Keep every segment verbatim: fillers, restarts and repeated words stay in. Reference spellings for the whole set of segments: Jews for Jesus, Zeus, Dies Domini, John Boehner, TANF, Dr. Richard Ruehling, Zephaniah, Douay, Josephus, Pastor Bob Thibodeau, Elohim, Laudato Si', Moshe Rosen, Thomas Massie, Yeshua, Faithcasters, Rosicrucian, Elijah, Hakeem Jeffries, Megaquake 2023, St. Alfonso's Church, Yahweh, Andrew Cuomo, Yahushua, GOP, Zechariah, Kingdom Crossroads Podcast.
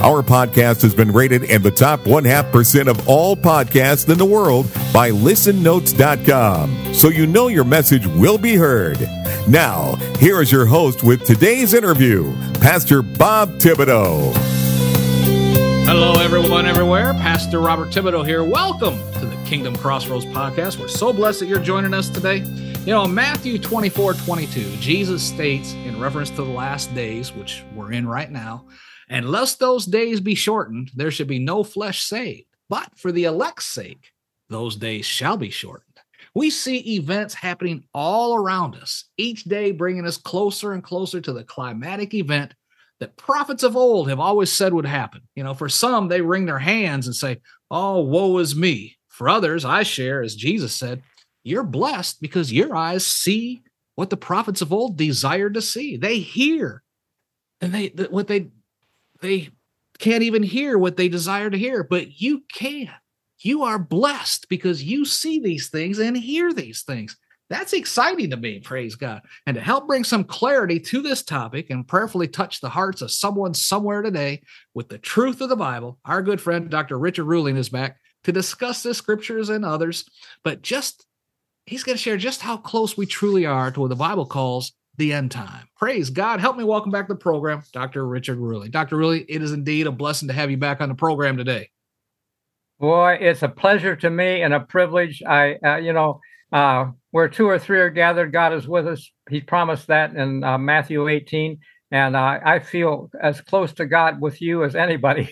Our podcast has been rated in the top one-half percent of all podcasts in the world by Listen Notes dot com, so you know your message will be heard. Now, here is your host with today's interview, Pastor Bob Thibodeau. Hello, everyone, everywhere. Pastor Robert Thibodeau here. Welcome to the Kingdom Crossroads Podcast. We're so blessed that you're joining us today. You know, in Matthew twenty-four twenty-two, Jesus states in reference to the last days, which we're in right now, and lest those days be shortened, there should be no flesh saved. But for the elect's sake, those days shall be shortened. We see events happening all around us, each day bringing us closer and closer to the climatic event that prophets of old have always said would happen. You know, for some, they wring their hands and say, "Oh, woe is me." For others, I share, as Jesus said, "You're blessed because your eyes see what the prophets of old desired to see." They hear, and they what they They can't even hear what they desire to hear, but you can. You are blessed because you see these things and hear these things. That's exciting to me, praise God. And to help bring some clarity to this topic and prayerfully touch the hearts of someone somewhere today with the truth of the Bible, our good friend, Doctor Richard Ruehling, is back to discuss the scriptures and others. But just, he's going to share just how close we truly are to what the Bible calls the end time. Praise God. Help me welcome back to the program, Doctor Richard Ruehling. Doctor Ruehling, it is indeed a blessing to have you back on the program today. Boy, it's a pleasure to me and a privilege. I, uh, you know, uh, where two or three are gathered, God is with us. He promised that in uh, Matthew eighteen. And uh, I feel as close to God with you as anybody.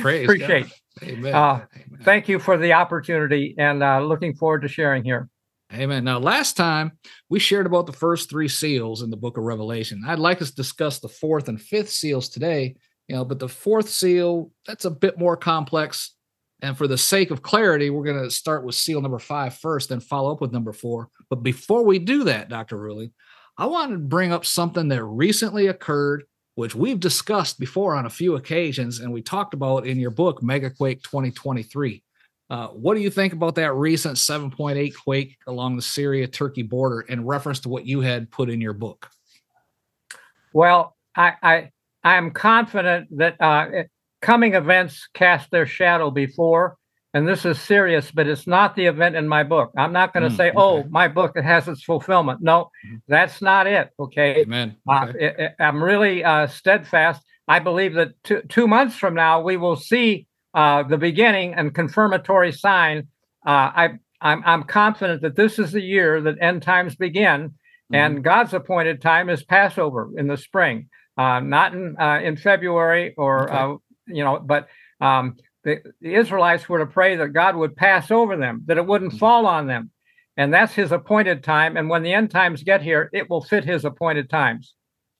Praise Appreciate God. Amen. Uh, Amen. Thank you for the opportunity and uh, looking forward to sharing here. Amen. Now, last time we shared about the first three seals in the book of Revelation. I'd like us to discuss the fourth and fifth seals today, you know, but the fourth seal, that's a bit more complex. And for the sake of clarity, we're going to start with seal number five first, then follow up with number four. But before we do that, Doctor Ruehling, I wanted to bring up something that recently occurred, which we've discussed before on a few occasions, and we talked about in your book, Megaquake twenty twenty-three. Uh, what do you think about that recent seven point eight quake along the Syria-Turkey border in reference to what you had put in your book? Well, I I, I am confident that uh, coming events cast their shadow before, and this is serious, but it's not the event in my book. I'm not going to mm, say, okay. oh, my book, it has its fulfillment. No, that's not it, okay? Amen. Okay. Uh, it, it, I'm really uh, steadfast. I believe that two, two months from now, we will see Uh, the beginning and confirmatory sign. Uh, I, I'm, I'm confident that this is the year that end times begin, mm-hmm. and God's appointed time is Passover in the spring, uh, not in uh, in February or okay. uh, you know. But um, the, the Israelites were to pray that God would pass over them, that it wouldn't mm-hmm. fall on them, and that's His appointed time. And when the end times get here, it will fit His appointed times.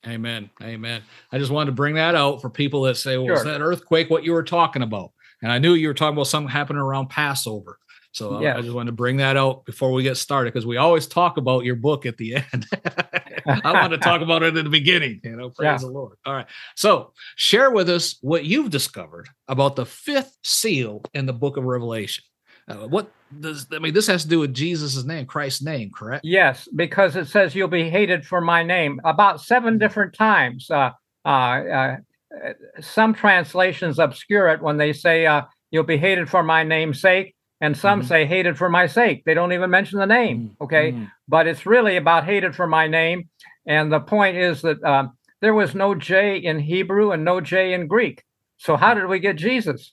Amen, amen. I just wanted to bring that out for people that say, "Well, sure. was that earthquake what you were talking about?" And I knew you were talking about something happening around Passover. So uh, yes. I just wanted to bring that out before we get started, because we always talk about your book at the end. I want to talk about it in the beginning, you know, praise yeah. the Lord. All right. So share with us what you've discovered about the fifth seal in the book of Revelation. Uh, what does, I mean, this has to do with Jesus' name, Christ's name, correct? Yes, because it says you'll be hated for my name about seven different times. Uh, uh, uh, Some translations obscure it when they say, uh, you'll be hated for my name's sake. And some mm-hmm. say hated for my sake. They don't even mention the name. Okay. Mm-hmm. But it's really about hated for my name. And the point is that um, there was no J in Hebrew and no J in Greek. So how did we get Jesus?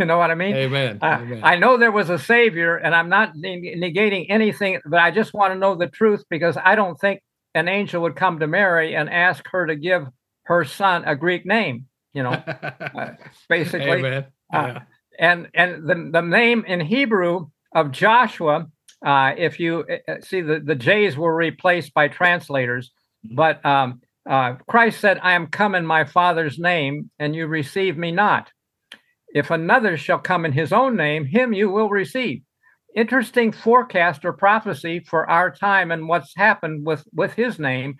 You know what I mean? Amen. Uh, Amen. I know there was a Savior, and I'm not negating anything, but I just want to know the truth, because I don't think an angel would come to Mary and ask her to give her son a Greek name, you know, uh, basically. Amen. Yeah. Uh, and and the, the name in Hebrew of Joshua, uh, if you uh, see the, the J's were replaced by translators, but um, uh, Christ said, I am come in my Father's name, and you receive me not. If another shall come in his own name, him you will receive. interesting forecast or prophecy for our time and what's happened with, with his name.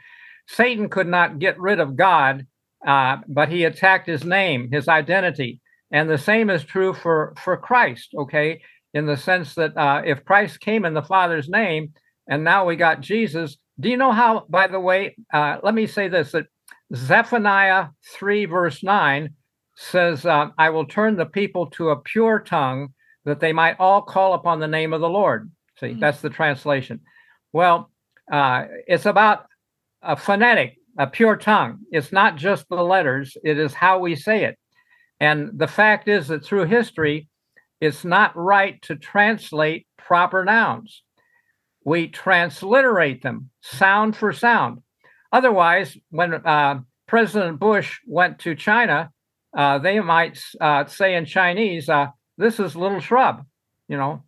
Satan could not get rid of God, uh, but he attacked his name, his identity. And the same is true for, for Christ, okay, in the sense that uh, if Christ came in the Father's name, and now we got Jesus. Do you know how, by the way, uh, let me say this, that Zephaniah three, verse nine says, uh, I will turn the people to a pure tongue that they might all call upon the name of the Lord. See, mm-hmm. That's the translation. Well, uh, it's about a phonetic, a pure tongue. It's not just the letters. It is how we say it. And the fact is that through history, it's not right to translate proper nouns. We transliterate them sound for sound. Otherwise, when uh, President Bush went to China, uh, they might uh, say in Chinese, uh, this is little shrub, you know,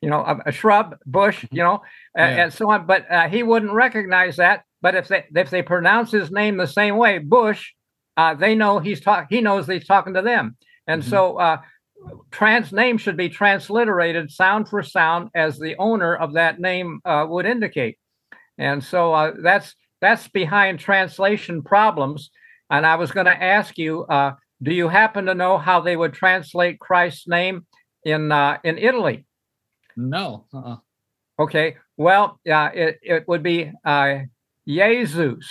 you know, a, a shrub, bush, you know, yeah. and, and so on. But uh, he wouldn't recognize that. But if they if they pronounce his name the same way, Bush, Uh, they know he's talk. He knows he's talking to them, and mm-hmm. so uh, trans names should be transliterated sound for sound as the owner of that name uh, would indicate. And so uh, that's that's behind translation problems. And I was going to ask you, uh, do you happen to know how they would translate Christ's name in uh, in Italy? No. Uh-uh. Okay. Well, uh, it it would be uh, Jesus.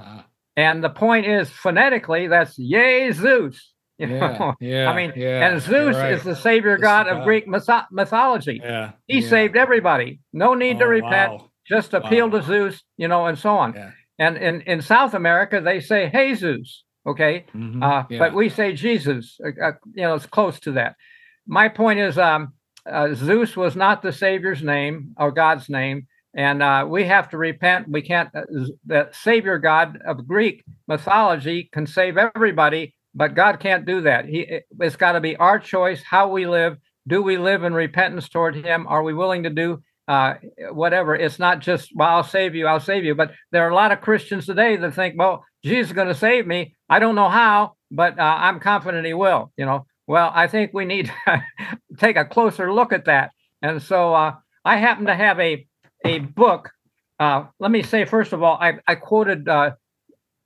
Uh. And the point is, phonetically, that's Jesus. You know? yeah, yeah, I mean, yeah, and Zeus right. is the savior god of Greek myth- mythology. Yeah, he yeah. saved everybody. No need oh, to repent. Wow. Just appeal wow. to Zeus, you know, and so on. Yeah. And in, in South America, they say Jesus, okay? Mm-hmm. Uh, yeah. But we say Jesus. Uh, you know, it's close to that. My point is, um, uh, Zeus was not the savior's name or God's name. And uh, we have to repent. We can't, uh, the Savior God of Greek mythology can save everybody, but God can't do that. He, it's got to be our choice, how we live. Do we live in repentance toward him? Are we willing to do uh, whatever? It's not just, well, I'll save you, I'll save you. But there are a lot of Christians today that think, well, Jesus is going to save me. I don't know how, but uh, I'm confident he will, you know. Well, I think we need to take a closer look at that. And so uh, I happen to have a, a book. Uh, let me say, first of all, I, I quoted uh,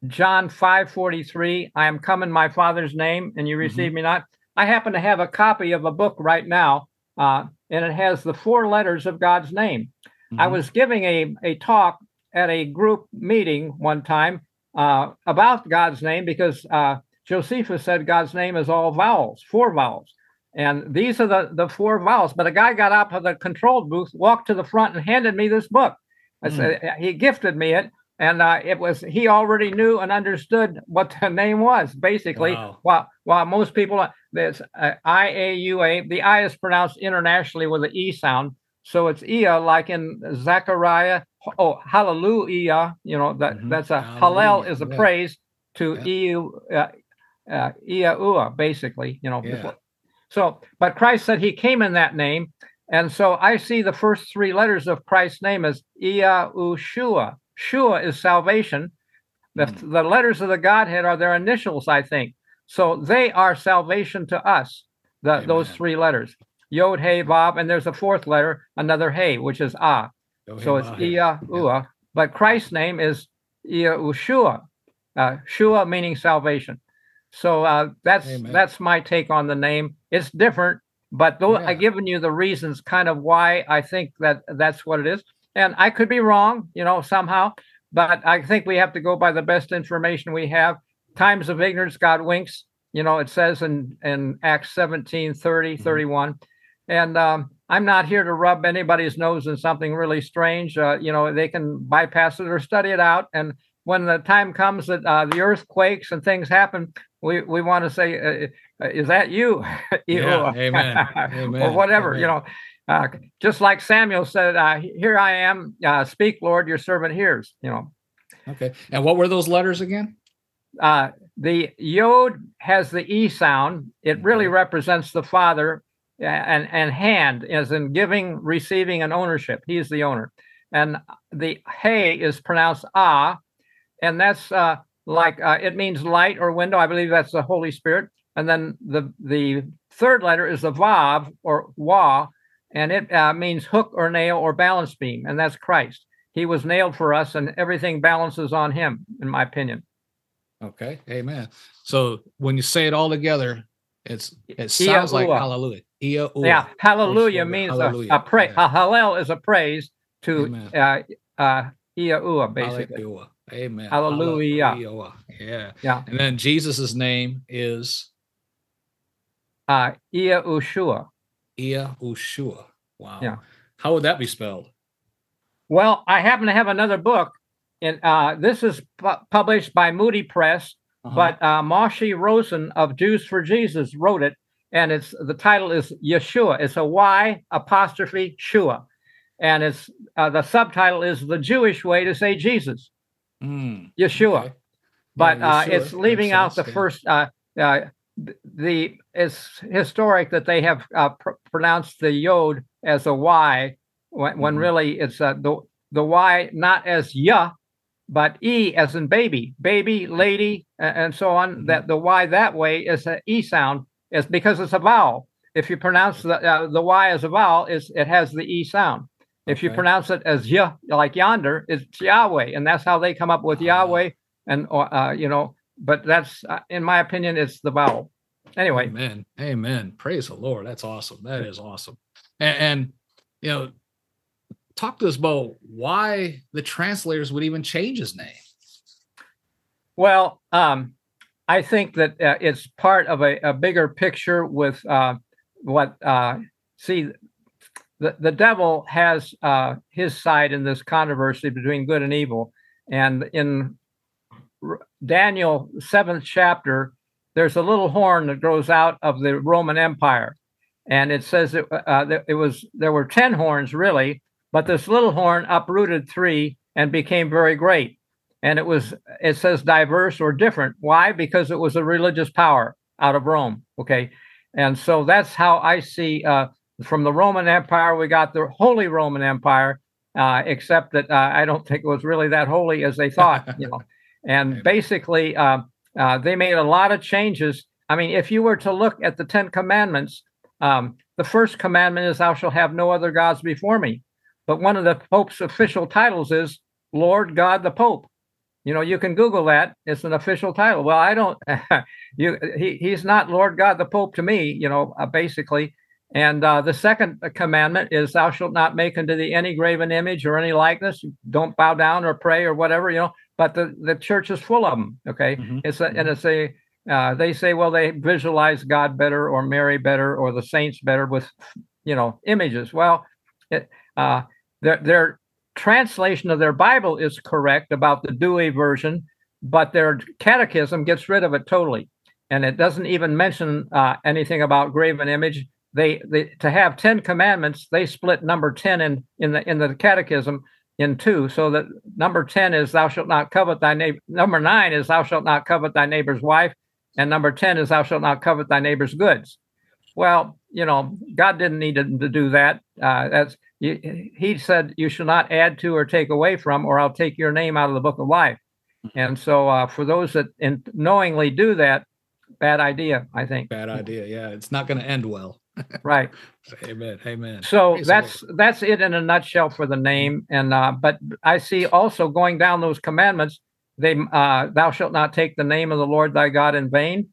John five forty-three, I am come in my Father's name, and you receive mm-hmm. me not. I happen to have a copy of a book right now, uh, and it has the four letters of God's name. Mm-hmm. I was giving a, a talk at a group meeting one time uh, about God's name, because uh, Josephus said God's name is all vowels, four vowels. And these are the, the four vowels. But a guy got out of the control booth, walked to the front, and handed me this book. I said, mm. He gifted me it, and uh, it was he already knew and understood what the name was. Basically, wow. while while most people, it's uh, I A U A. The I is pronounced internationally with the E sound, so it's Ea, like in Zechariah. Oh, hallelujah! You know that mm-hmm. that's a hallel is a yeah. praise to yeah. Ea, uh, uh, basically. You know. Yeah. Before, So, but Christ said he came in that name. And so I see the first three letters of Christ's name as Yahushua. Shua is salvation. The, mm. the letters of the Godhead are their initials, I think. So they are salvation to us, the, those three letters. Yod, Hey, Vav, and there's a fourth letter, another Hey, which is Ah. Yo, so it's Yahushua. Yeah. But Christ's name is Yahushua. Uh, Shua meaning salvation. So uh, that's Amen. That's my take on the name. It's different, but though yeah. I've given you the reasons kind of why I think that that's what it is. And I could be wrong, you know, somehow, but I think we have to go by the best information we have. Times of ignorance, God winks, you know, it says in, in Acts seventeen, thirty, mm-hmm. thirty-one. And um, I'm not here to rub anybody's nose in something really strange. Uh, you know, they can bypass it or study it out. And when the time comes that uh, the earthquakes and things happen, we, we want to say, uh, is that you? you yeah, amen. amen. Or whatever, amen. You know, uh, just like Samuel said, uh, here I am, uh, speak, Lord, your servant hears, you know. Okay. And what were those letters again? Uh, the Yod has the E sound. It really okay. represents the Father, and, and hand as in giving, receiving, and ownership. He is the owner. And the He is pronounced Ah, and that's uh, like, uh, it means light or window. I believe that's the Holy Spirit. And then the the third letter is the Vav or Wa, and it uh, means hook or nail or balance beam, and that's Christ. He was nailed for us, and everything balances on him, in my opinion. Okay, amen. So when you say it all together, it's it sounds Ia-ua. like hallelujah. Ia-ua. Yeah, hallelujah means hallelujah. a, a praise. Yeah. A hallel is a praise to uh, uh, Ia-ua, basically. Hallelujah. Amen. Hallelujah. Hallelujah. Yeah. Yeah. And then Jesus' name is uh, Yeshua. Yeshua. Wow. Yeah. How would that be spelled? Well, I happen to have another book, and uh, this is pu- published by Moody Press, uh-huh. but uh, Moshe Rosen of Jews for Jesus wrote it, and it's the title is Yeshua. It's a Y apostrophe Shua, and it's uh, the subtitle is The Jewish Way to Say Jesus. Mm, Yeshua, okay. but yeah, Yeshua. Uh, it's leaving out the first. Uh, uh, the it's historic that they have uh, pr- pronounced the yod as a y, when, mm-hmm. when really it's uh, the the y not as ya, but e as in baby, baby, lady, and, and so on. Mm-hmm. That the y that way is an e sound. It's because it's a vowel. If you pronounce the uh, the y as a vowel, is it has the e sound. If you okay. pronounce it as Yah, like yonder, it's Yahweh, and that's how they come up with uh, Yahweh. And uh, you know, but that's, uh, in my opinion, it's the vowel. Anyway, amen, amen. Praise the Lord. That's awesome. That is awesome. And, and you know, talk to us about why the translators would even change his name. Well, um, I think that uh, it's part of a, a bigger picture with uh, what uh, see. The the devil has uh, his side in this controversy between good and evil. And in R- Daniel seventh chapter, there's a little horn that grows out of the Roman Empire. And it says it, uh, it was there were ten horns, really, but this little horn uprooted three and became very great. And it was, it says diverse or different. Why? Because it was a religious power out of Rome. Okay. And so that's how I see uh from the Roman Empire, we got the Holy Roman Empire, uh, except that uh, I don't think it was really that holy as they thought, you know. And Amen. basically, uh, uh, they made a lot of changes. I mean, if you were to look at the Ten Commandments, um, the first commandment is, "Thou shalt have no other gods before me." But one of the Pope's official titles is Lord God the Pope. You know, you can Google that. It's an official title. Well, I don't. you, he, he's not Lord God the Pope to me, you know, uh, basically. And uh, the second commandment is, "Thou shalt not make unto thee any graven image or any likeness." Don't bow down or pray or whatever, you know. But the, the church is full of them. Okay, mm-hmm. it's a, and it's a uh, they say, well, they visualize God better or Mary better or the saints better with, you know, images. Well, it, uh, their their translation of their Bible is correct about the Douay version, but their catechism gets rid of it totally, and it doesn't even mention uh, anything about graven image. They, they to have ten commandments, they split number ten in, in the in the catechism in two, so that number ten is "Thou shalt not covet thy neighbor," number nine is "Thou shalt not covet thy neighbor's wife," and number ten is "Thou shalt not covet thy neighbor's goods." Well, you know, God didn't need to, to do that. Uh, that's He said, "You shall not add to or take away from, or I'll take your name out of the book of life." Mm-hmm. And so, uh, for those that in, knowingly do that, bad idea, I think. Bad idea, yeah. It's not going to end well. Right. Amen. Amen. So Praise that's that's it in a nutshell for the name. And uh, but I see also going down those commandments, they uh, "Thou shalt not take the name of the Lord thy God in vain."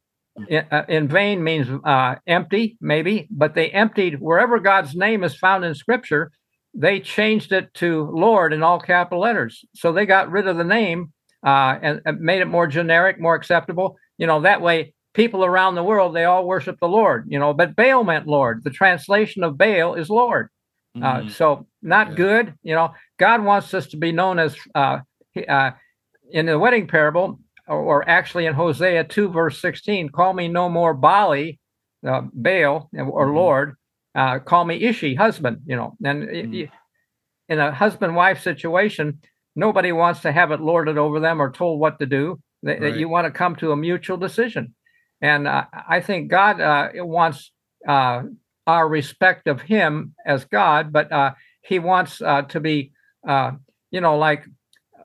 In, uh, in vain means uh, empty, maybe. But they emptied wherever God's name is found in Scripture. They changed it to Lord in all capital letters. So they got rid of the name uh, and, and made it more generic, more acceptable. You know, that way, people around the world, they all worship the Lord, you know, but Baal meant Lord. The translation of Baal is Lord. Mm-hmm. Uh, so not yeah. good. You know, God wants us to be known as uh, uh, in the wedding parable, or, or actually in Hosea two, verse sixteen, "Call me no more Bali," uh, Baal, or mm-hmm. Lord, uh, "call me Ishi," husband, you know. And mm-hmm. in a husband-wife situation, nobody wants to have it lorded over them or told what to do. They, right. You want to come to a mutual decision. And uh, I think God uh, wants uh, our respect of him as God, but uh, he wants uh, to be, uh, you know, like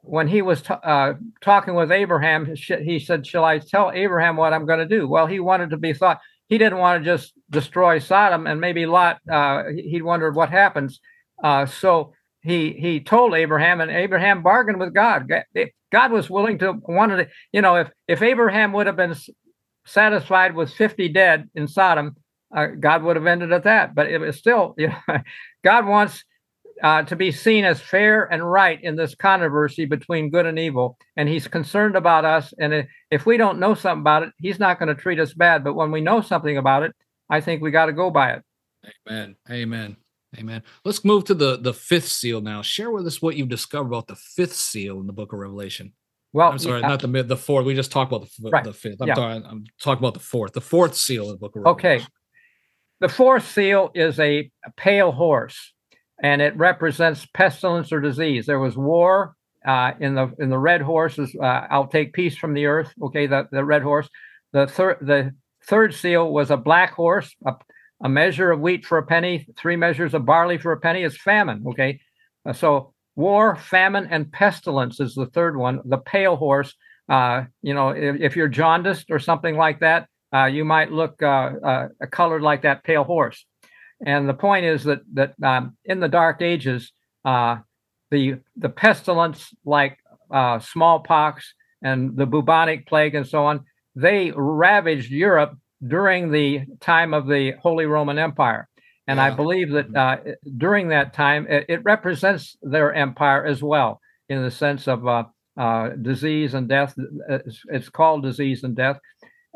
when he was t- uh, talking with Abraham, he said, "Shall I tell Abraham what I'm going to do?" Well, he wanted to be thought. he didn't want to just destroy Sodom, and maybe Lot, uh, he wondered what happens. Uh, so he he told Abraham, and Abraham bargained with God. God was willing to want to, you know, if, if Abraham would have been satisfied with fifty dead in Sodom, uh, God would have ended at that. But it was still, you know, God wants uh, to be seen as fair and right in this controversy between good and evil. And he's concerned about us. And if we don't know something about it, he's not going to treat us bad. But when we know something about it, I think we got to go by it. Amen. Amen. Amen. Let's move to the, the fifth seal now. Share with us what you've discovered about the fifth seal in the book of Revelation. Well, I'm sorry, yeah, not the the fourth. We just talked about the, right. the fifth. I'm, yeah. talking, I'm talking about the fourth. The fourth seal in the book of Revelation. Okay. The fourth seal is a pale horse, and it represents pestilence or disease. There was war uh, in the in the red horses. Uh, I'll take peace from the earth. Okay, the, the red horse. The third the third seal was a black horse. A, A measure of wheat for a penny, three measures of barley for a penny is famine, okay? So war, famine, and pestilence is the third one, the pale horse. Uh, you know, if, if you're jaundiced or something like that, uh, you might look uh, uh, colored like that pale horse. And the point is that that um, in the Dark Ages, uh, the the pestilence like uh, smallpox and the bubonic plague and so on, they ravaged Europe during the time of the Holy Roman Empire. And yeah. I believe that uh, during that time, it, it represents their empire as well, in the sense of uh, uh, disease and death. It's, it's called disease and death.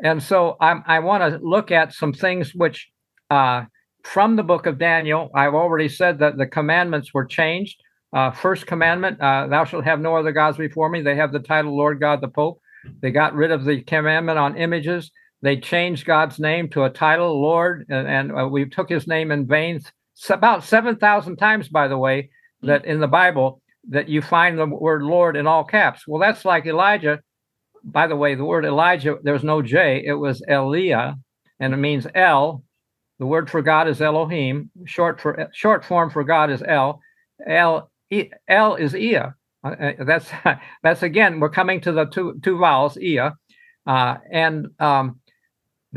And so I'm, I want to look at some things which, uh, from the book of Daniel, I've already said that the commandments were changed. Uh, first commandment, uh, thou shalt have no other gods before me. They have the title Lord God the Pope. They got rid of the commandment on images. They changed God's name to a title, Lord, and, and uh, we took his name in vain. It's about seven thousand times, by the way, that in the Bible that you find the word Lord in all caps. Well, that's like Elijah. By the way, the word Elijah, there's no J. It was Elia, and it means El. The word for God is Elohim. Short for short form for God is El. El, El is Ea. Uh, that's, that's, again, we're coming to the two, two vowels, Ea. Uh, and... Um,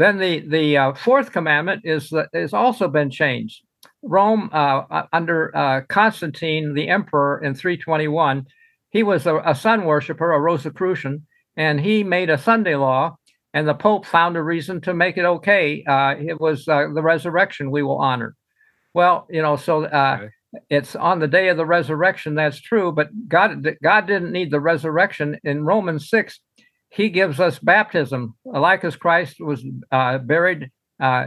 Then the the uh, fourth commandment is uh, is also been changed. Rome uh, under uh, Constantine, the emperor, in three twenty-one, he was a, a sun worshiper, a Rosicrucian, and he made a Sunday law. And the Pope found a reason to make it okay. Uh, it was uh, the resurrection we will honor. Well, you know, so uh, okay. It's on the day of the resurrection. That's true, but God God didn't need the resurrection. In Romans six. He gives us baptism, like as Christ was uh, buried, uh,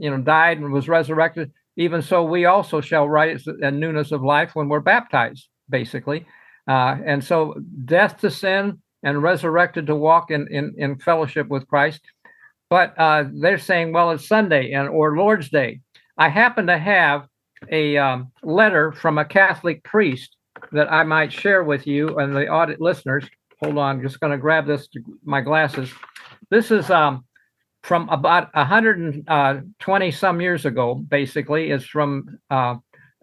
you know, died and was resurrected. Even so, we also shall rise in newness of life when we're baptized, basically. Uh, and so death to sin and resurrected to walk in, in, in fellowship with Christ. But uh, they're saying, well, it's Sunday and or Lord's Day. I happen to have a um, letter from a Catholic priest that I might share with you and the audit listeners. Hold on, I'm just going to grab this, to my glasses. This is um, from about one hundred twenty-some years ago, basically. It's from uh,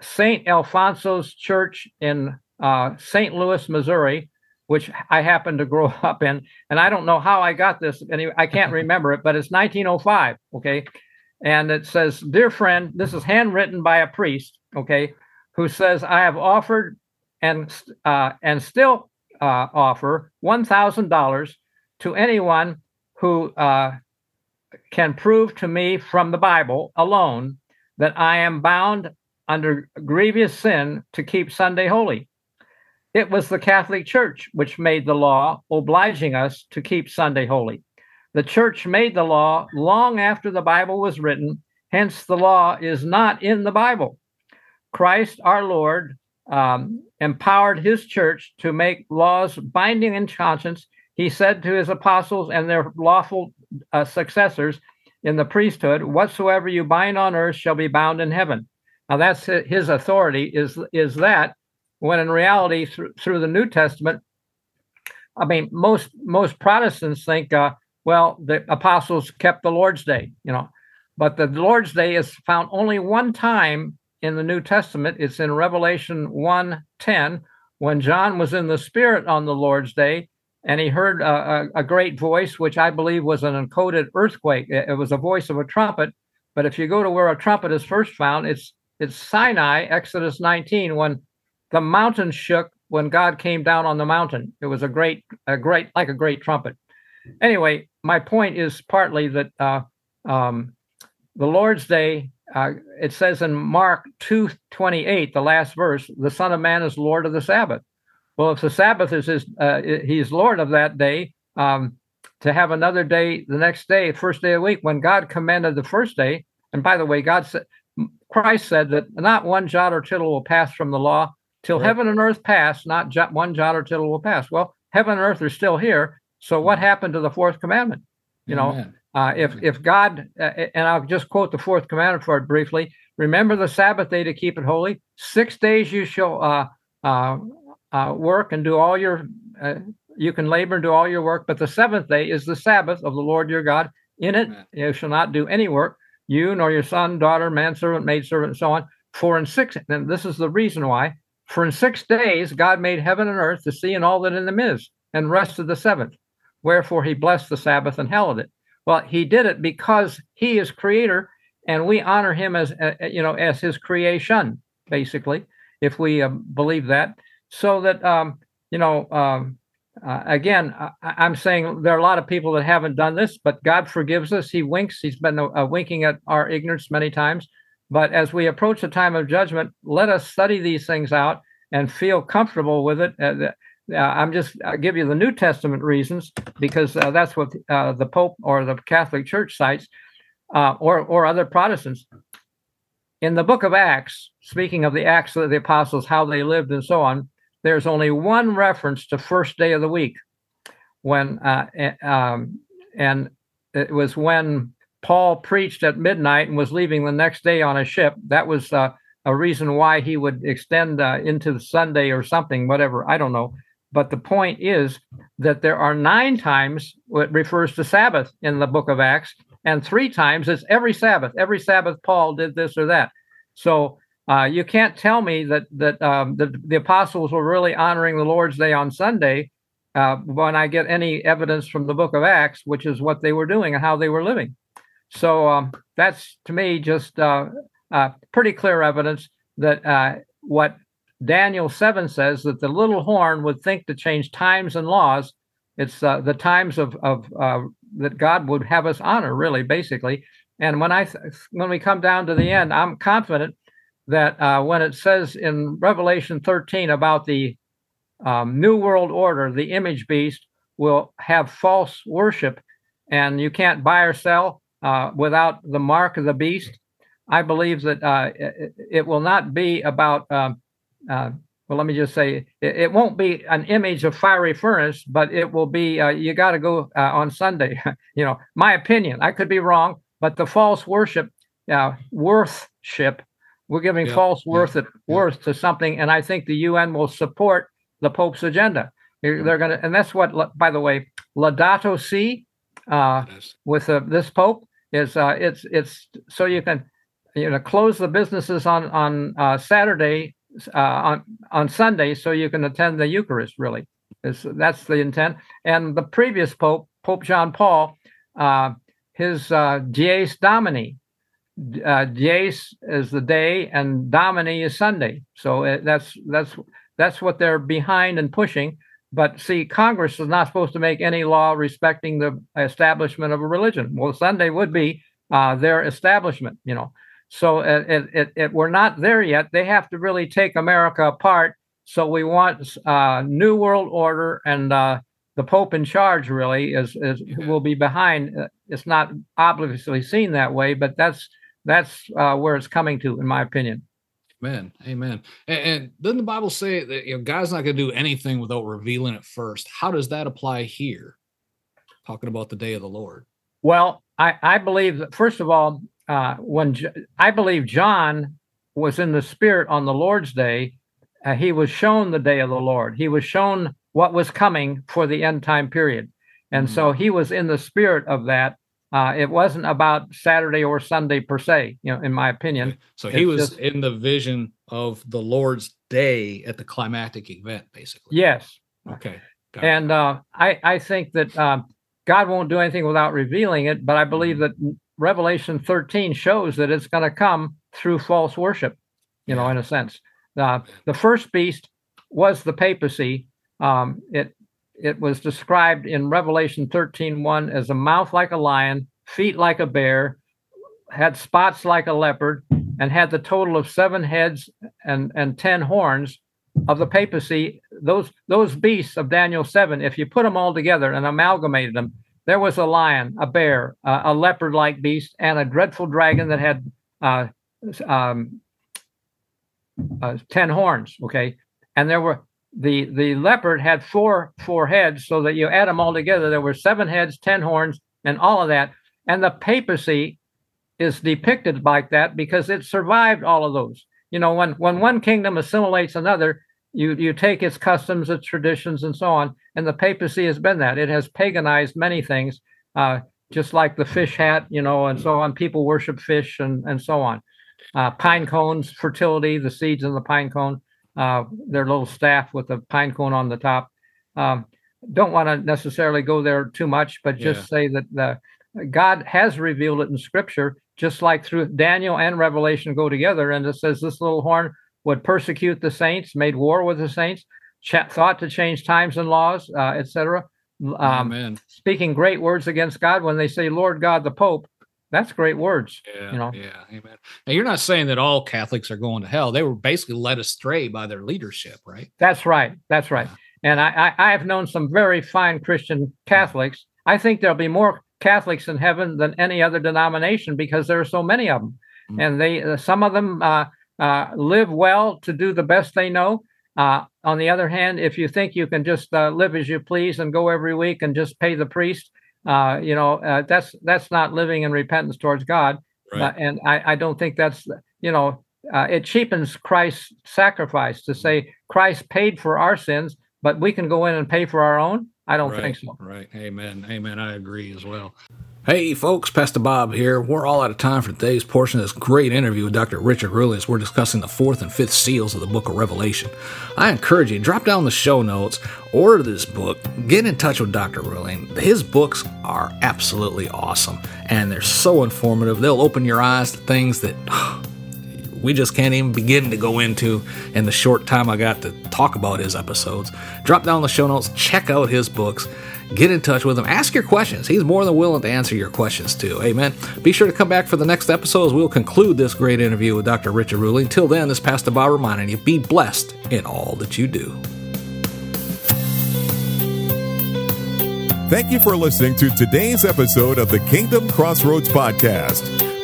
Saint Alfonso's Church in uh, Saint Louis, Missouri, which I happen to grow up in. And I don't know how I got this. Anyway, I can't remember it, but it's nineteen oh five, okay? And it says, dear friend, this is handwritten by a priest, okay, who says, I have offered and uh, and still... Uh, offer one thousand dollars to anyone who uh, can prove to me from the Bible alone that I am bound under grievous sin to keep Sunday holy. It was the Catholic Church which made the law obliging us to keep Sunday holy. The Church made the law long after the Bible was written, hence the law is not in the Bible. Christ our Lord Um, empowered his church to make laws binding in conscience. He said to his apostles and their lawful uh, successors in the priesthood, whatsoever you bind on earth shall be bound in heaven. Now that's his authority is, is that when in reality through, through the New Testament, I mean, most, most Protestants think, uh, well, the apostles kept the Lord's Day, you know, but the Lord's Day is found only one time in the New Testament. It's in Revelation one ten, when John was in the Spirit on the Lord's Day, and he heard a, a great voice, which I believe was an encoded earthquake. It was a voice of a trumpet. But if you go to where a trumpet is first found, it's it's Sinai, Exodus nineteen, when the mountain shook when God came down on the mountain. It was a great, a great, like a great trumpet. Anyway, my point is partly that uh, um, the Lord's Day. Uh, it says in Mark two twenty-eight, the last verse, the Son of Man is Lord of the Sabbath. Well, if the Sabbath is his, uh, he's Lord of that day, um, to have another day the next day, first day of the week, when God commanded the first day. And by the way, God said, Christ said that not one jot or tittle will pass from the law till right. heaven and earth pass, not jot, one jot or tittle will pass. Well, heaven and earth are still here. So what happened to the fourth commandment? You Amen. know, Uh, if if God, uh, and I'll just quote the fourth commandment for it briefly, remember the Sabbath day to keep it holy. Six days you shall uh, uh, uh, work and do all your, uh, you can labor and do all your work, but the seventh day is the Sabbath of the Lord your God. In it you shall not do any work, you nor your son, daughter, manservant, maidservant, and so on. For in six, and this is the reason why, for in six days God made heaven and earth, the sea and all that in them is, and rested the seventh. Wherefore he blessed the Sabbath and hallowed it. Well, he did it because he is creator, and we honor him as, uh, you know, as his creation, basically, if we uh, believe that. So that, um, you know, um, uh, again, I- I'm saying there are a lot of people that haven't done this, but God forgives us. He winks. He's been uh, winking at our ignorance many times. But as we approach the time of judgment, let us study these things out and feel comfortable with it. Uh, the, Uh, I'm just I'll give you the New Testament reasons, because uh, that's what uh, the Pope or the Catholic Church cites, uh, or or other Protestants. In the book of Acts, speaking of the Acts of the Apostles, how they lived and so on, there's only one reference to first day of the week, when uh, um, and it was when Paul preached at midnight and was leaving the next day on a ship. That was uh, a reason why he would extend uh, into Sunday or something, whatever, I don't know. But the point is that there are nine times it refers to Sabbath in the book of Acts, and three times it's every Sabbath. Every Sabbath, Paul did this or that. So uh, you can't tell me that that um, the, the apostles were really honoring the Lord's Day on Sunday uh, when I get any evidence from the book of Acts, which is what they were doing and how they were living. So um, that's, to me, just uh, uh, pretty clear evidence that uh, what Daniel seven says, that the little horn would think to change times and laws. It's uh, the times of of uh, that God would have us honor, really, basically. And when I th- when we come down to the end, I'm confident that uh, when it says in Revelation thirteen about the um, New World Order, the image beast will have false worship, and you can't buy or sell uh, without the mark of the beast. I believe that uh, it, it will not be about. Um, Uh, well, let me just say, it, it won't be an image of fiery furnace, but it will be, uh, you got to go uh, on Sunday. You know, my opinion, I could be wrong, but the false worship, uh, worthship, we're giving yeah. false worth yeah. worth to something. And I think the U N will support the Pope's agenda. They're, they're going to, and that's what, by the way, Laudato Si' uh, yes. with uh, this Pope is, uh, it's, it's, so you can, you know, close the businesses on, on uh, Saturday, Uh, on on Sunday, so you can attend the Eucharist. Really, it's, that's the intent. And the previous Pope, Pope John Paul, uh, his uh, Dies Domini. Uh, Dies is the day, and Domini is Sunday. So it, that's that's that's what they're behind and pushing. But see, Congress is not supposed to make any law respecting the establishment of a religion. Well, Sunday would be uh, their establishment, you know. So it, it, it, we're not there yet. They have to really take America apart. So we want uh, New World Order, and uh, the Pope in charge really is, is will be behind. It's not obviously seen that way, but that's that's uh, where it's coming to, in my opinion. Amen. Amen. And, and doesn't the Bible say that, you know, God's not going to do anything without revealing it first? How does that apply here? Talking about the day of the Lord. Well, I, I believe that, first of all, Uh, when J- I believe John was in the Spirit on the Lord's Day, uh, he was shown the day of the Lord. He was shown what was coming for the end time period. And mm-hmm. so he was in the spirit of that. Uh, it wasn't about Saturday or Sunday per se, you know, in my opinion. So he it's was just, in the vision of the Lord's Day at the climactic event, basically. Yes. Okay. Got and uh, I, I think that uh, God won't do anything without revealing it, but I believe that Revelation thirteen shows that it's going to come through false worship, you know, in a sense. Uh, the first beast was the papacy. Um, it it was described in Revelation thirteen one as a mouth like a lion, feet like a bear, had spots like a leopard, and had the total of seven heads and, and ten horns of the papacy. Those those beasts of Daniel seven, if you put them all together and amalgamated them, there was a lion, a bear, uh, a leopard-like beast, and a dreadful dragon that had uh, um, uh, ten horns. Okay, and there were the the leopard had four four heads, so that you add them all together, there were seven heads, ten horns, and all of that. And the papacy is depicted like that because it survived all of those. You know, when when one kingdom assimilates another, You you take its customs, its traditions, and so on, and the papacy has been that. It has paganized many things, uh, just like the fish hat, you know, and so on. People worship fish and, and so on. Uh, pine cones, fertility, the seeds in the pine cone, uh, their little staff with the pine cone on the top. Um, don't want to necessarily go there too much, but just yeah. say that the, God has revealed it in Scripture, just like through Daniel and Revelation go together, and it says this little horn would persecute the saints, made war with the saints, ch- thought to change times and laws, uh, et cetera. Um, Amen. Speaking great words against God when they say, Lord God, the Pope, that's great words. Yeah, you know? yeah, amen. Now, you're not saying that all Catholics are going to hell. They were basically led astray by their leadership, right? That's right. That's right. Yeah. And I, I, I have known some very fine Christian Catholics. I think there'll be more Catholics in heaven than any other denomination because there are so many of them. Mm. And they, uh, some of them... Uh, Uh, live well to do the best they know. Uh, on the other hand, if you think you can just uh, live as you please and go every week and just pay the priest, uh, you know, uh, that's that's not living in repentance towards God. Right. Uh, and I, I don't think that's, you know, uh, it cheapens Christ's sacrifice to say Christ paid for our sins, but we can go in and pay for our own. I don't right. think so. Right. Amen. Amen. I agree as well. Hey folks, Pastor Bob here. We're all out of time for today's portion of this great interview with Doctor Richard Ruehling as we're discussing the fourth and fifth seals of the book of Revelation. I encourage you, drop down the show notes, order this book, get in touch with Doctor Ruehling. His books are absolutely awesome, and they're so informative. They'll open your eyes to things that we just can't even begin to go into in the short time I got to talk about his episodes. Drop down the show notes, check out his books. Get in touch with him. Ask your questions. He's more than willing to answer your questions, too. Amen. Be sure to come back for the next episode as we'll conclude this great interview with Doctor Richard Ruehling. Till then, this Pastor Bob reminding you, be blessed in all that you do. Thank you for listening to today's episode of the Kingdom Crossroads Podcast.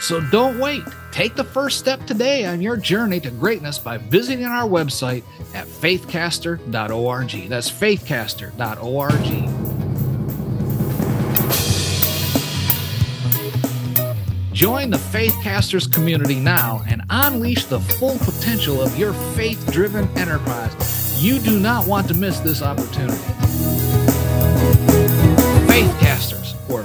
So don't wait. Take the first step today on your journey to greatness by visiting our website at faithcaster dot org. That's faithcaster dot org. Join the Faithcasters community now and unleash the full potential of your faith-driven enterprise. You do not want to miss this opportunity. Faithcasters, where